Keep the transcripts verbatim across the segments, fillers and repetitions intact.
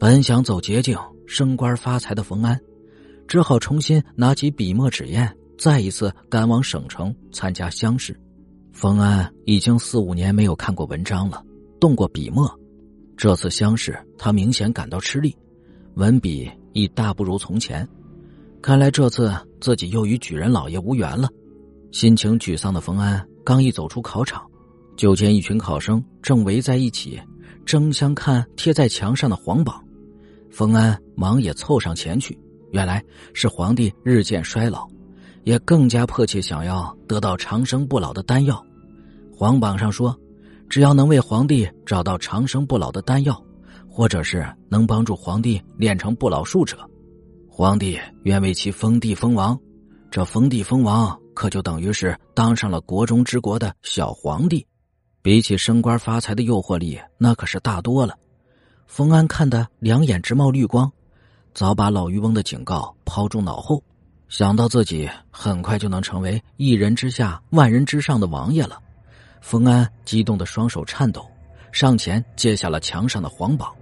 本想走捷径升官发财的冯安，只好重新拿起笔墨纸砚，再一次赶往省城参加乡试。冯安已经四五年没有看过文章了，动过笔墨，这次乡试他明显感到吃力，文笔已大不如从前。看来这次自己又与举人老爷无缘了。心情沮丧的冯安刚一走出考场，就见一群考生正围在一起争相看贴在墙上的皇榜。冯安忙也凑上前去，原来是皇帝日渐衰老，也更加迫切想要得到长生不老的丹药。皇榜上说，只要能为皇帝找到长生不老的丹药，或者是能帮助皇帝练成不老术者，皇帝愿为其封地封王。这封地封王可就等于是当上了国中之国的小皇帝，比起升官发财的诱惑力，那可是大多了。冯安看得两眼直冒绿光，早把老渔翁的警告抛诸脑后，想到自己很快就能成为一人之下万人之上的王爷了，冯安激动的双手颤抖，上前揭下了墙上的皇榜。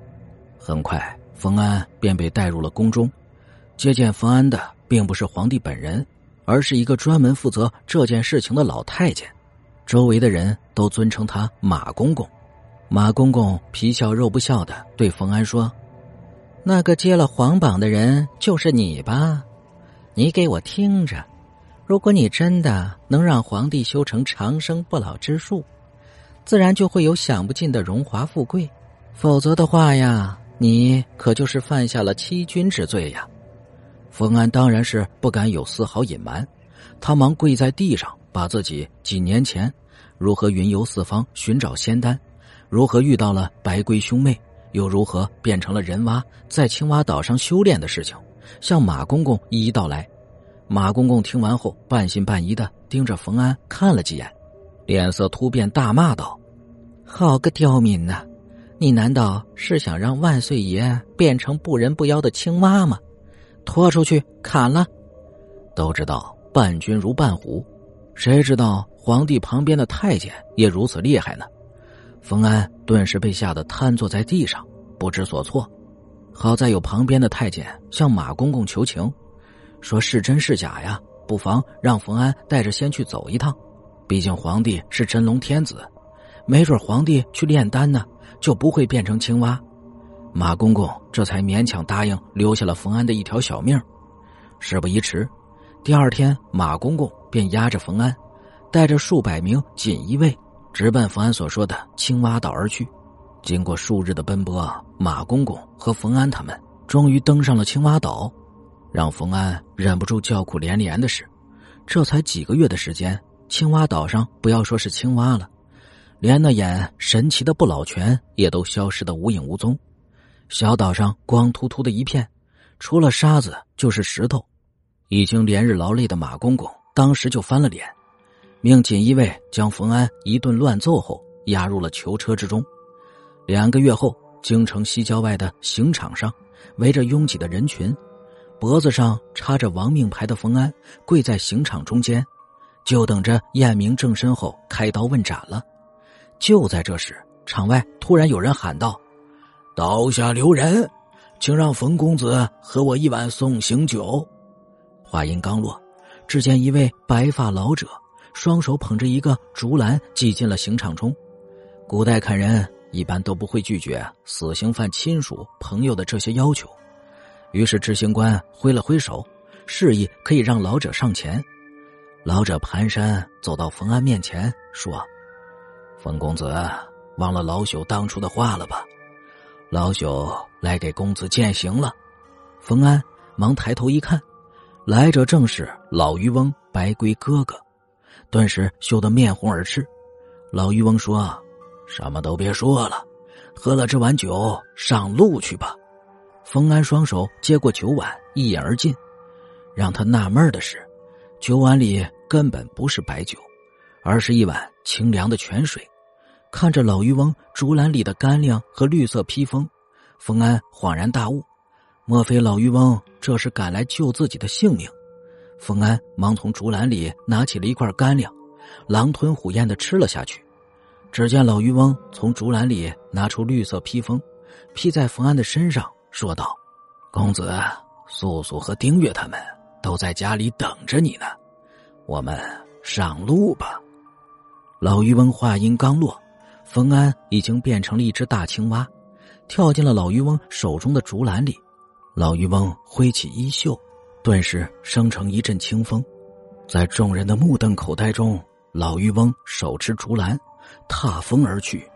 很快冯安便被带入了宫中。接见冯安的并不是皇帝本人，而是一个专门负责这件事情的老太监，周围的人都尊称他马公公。马公公皮笑肉不笑的对冯安说，那个接了皇榜的人就是你吧？你给我听着，如果你真的能让皇帝修成长生不老之术，自然就会有享不尽的荣华富贵，否则的话呀，你可就是犯下了欺君之罪呀。冯安当然是不敢有丝毫隐瞒，他忙跪在地上，把自己几年前如何云游四方寻找仙丹，如何遇到了白龟兄妹，又如何变成了人蛙，在青蛙岛上修炼的事情，向马公公一一道来。马公公听完后半信半疑地盯着冯安看了几眼，脸色突变，大骂道，好个刁民呐、啊！你难道是想让万岁爷变成不人不妖的青蛙吗？拖出去砍了！都知道伴君如伴虎，谁知道皇帝旁边的太监也如此厉害呢？冯安顿时被吓得瘫坐在地上，不知所措。好在有旁边的太监向马公公求情，说是真是假呀，不妨让冯安带着先去走一趟，毕竟皇帝是真龙天子，没准皇帝去炼丹呢，就不会变成青蛙。马公公这才勉强答应，留下了冯安的一条小命。事不宜迟，第二天马公公便押着冯安，带着数百名锦衣卫，直奔冯安所说的青蛙岛而去。经过数日的奔波，马公公和冯安他们终于登上了青蛙岛。让冯安忍不住叫苦连连的是，这才几个月的时间，青蛙岛上不要说是青蛙了，连那眼神奇的不老泉也都消失得无影无踪。小岛上光秃秃的一片，除了沙子就是石头。已经连日劳累的马公公当时就翻了脸，命锦衣卫将冯安一顿乱揍后，押入了囚车之中。两个月后，京城西郊外的刑场上，围着拥挤的人群，脖子上插着亡命牌的冯安跪在刑场中间，就等着验明正身后开刀问斩了。就在这时，场外突然有人喊道，刀下留人，请让冯公子喝我一碗送行酒。话音刚落，只见一位白发老者双手捧着一个竹篮挤进了刑场中。古代砍人一般都不会拒绝死刑犯亲属朋友的这些要求，于是执行官挥了挥手，示意可以让老者上前。老者蹒跚走到冯安面前说，冯公子忘了老朽当初的话了吧，老朽来给公子践行了。冯安忙抬头一看，来者正是老渔翁白龟哥哥，顿时羞得面红耳赤。老渔翁说，什么都别说了，喝了这碗酒上路去吧。冯安双手接过酒碗，一饮而尽。让他纳闷的是，酒碗里根本不是白酒，而是一碗清凉的泉水。看着老渔翁竹篮里的干粮和绿色披风，冯安恍然大悟，莫非老渔翁这是赶来救自己的性命？冯安忙从竹篮里拿起了一块干粮，狼吞虎咽地吃了下去。只见老渔翁从竹篮里拿出绿色披风，披在冯安的身上，说道：“公子，素素和丁月他们都在家里等着你呢，我们上路吧。”老渔翁话音刚落，冯安已经变成了一只大青蛙，跳进了老渔翁手中的竹篮里。老渔翁挥起衣袖，顿时生成一阵清风。在众人的目瞪口呆中，老渔翁手持竹篮踏风而去，